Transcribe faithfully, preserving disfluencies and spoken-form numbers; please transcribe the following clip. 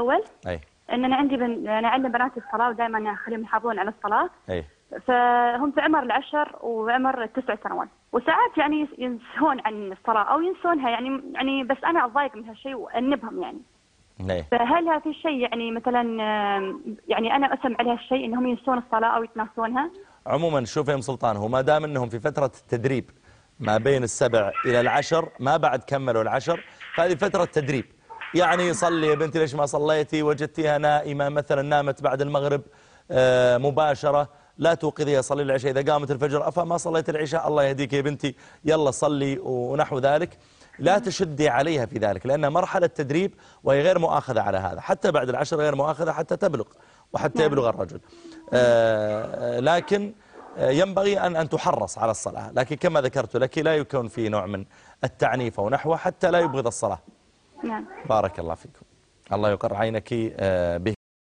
اول اي ان انا عندي بن... انا عندي بناتي الصلاه ودائما اخليهم يحافظون على الصلاه. اي فهم في عمر العشر وعمر التسع سنوات، وساعات يعني ينسهون عن الصلاه او ينسونها، يعني يعني بس انا اتضايق من هالشيء وانبهم يعني. اي فهل هذا في شيء يعني مثلا يعني انا اسمع على هالشيء انهم ينسون الصلاه او يتناسونها؟ عموما شوف يا ام سلطان، هو ما دام انهم في فتره التدريب ما بين السبع الى العشر، ما بعد كملوا العشر، فهذه فتره تدريب. يعني صلي يا بنتي، ليش ما صليتي؟ وجدتيها نائمه مثلا، نامت بعد المغرب مباشره، لا توقظيها، صلي العشاء اذا قامت الفجر. افما صليت العشاء؟ الله يهديك يا بنتي، يلا صلي، ونحو ذلك. لا تشدي عليها في ذلك، لان مرحله تدريب وهي غير مؤاخذه على هذا، حتى بعد العشر غير مؤاخذه حتى تبلغ وحتى يبلغ الرجل. لكن ينبغي أن أن تحرص على الصلاة، لكن كما ذكرت لك لا يكون في نوع من التعنيف أو نحوه حتى لا يبغض الصلاة. نعم. بارك الله فيكم، الله يقر عينك به.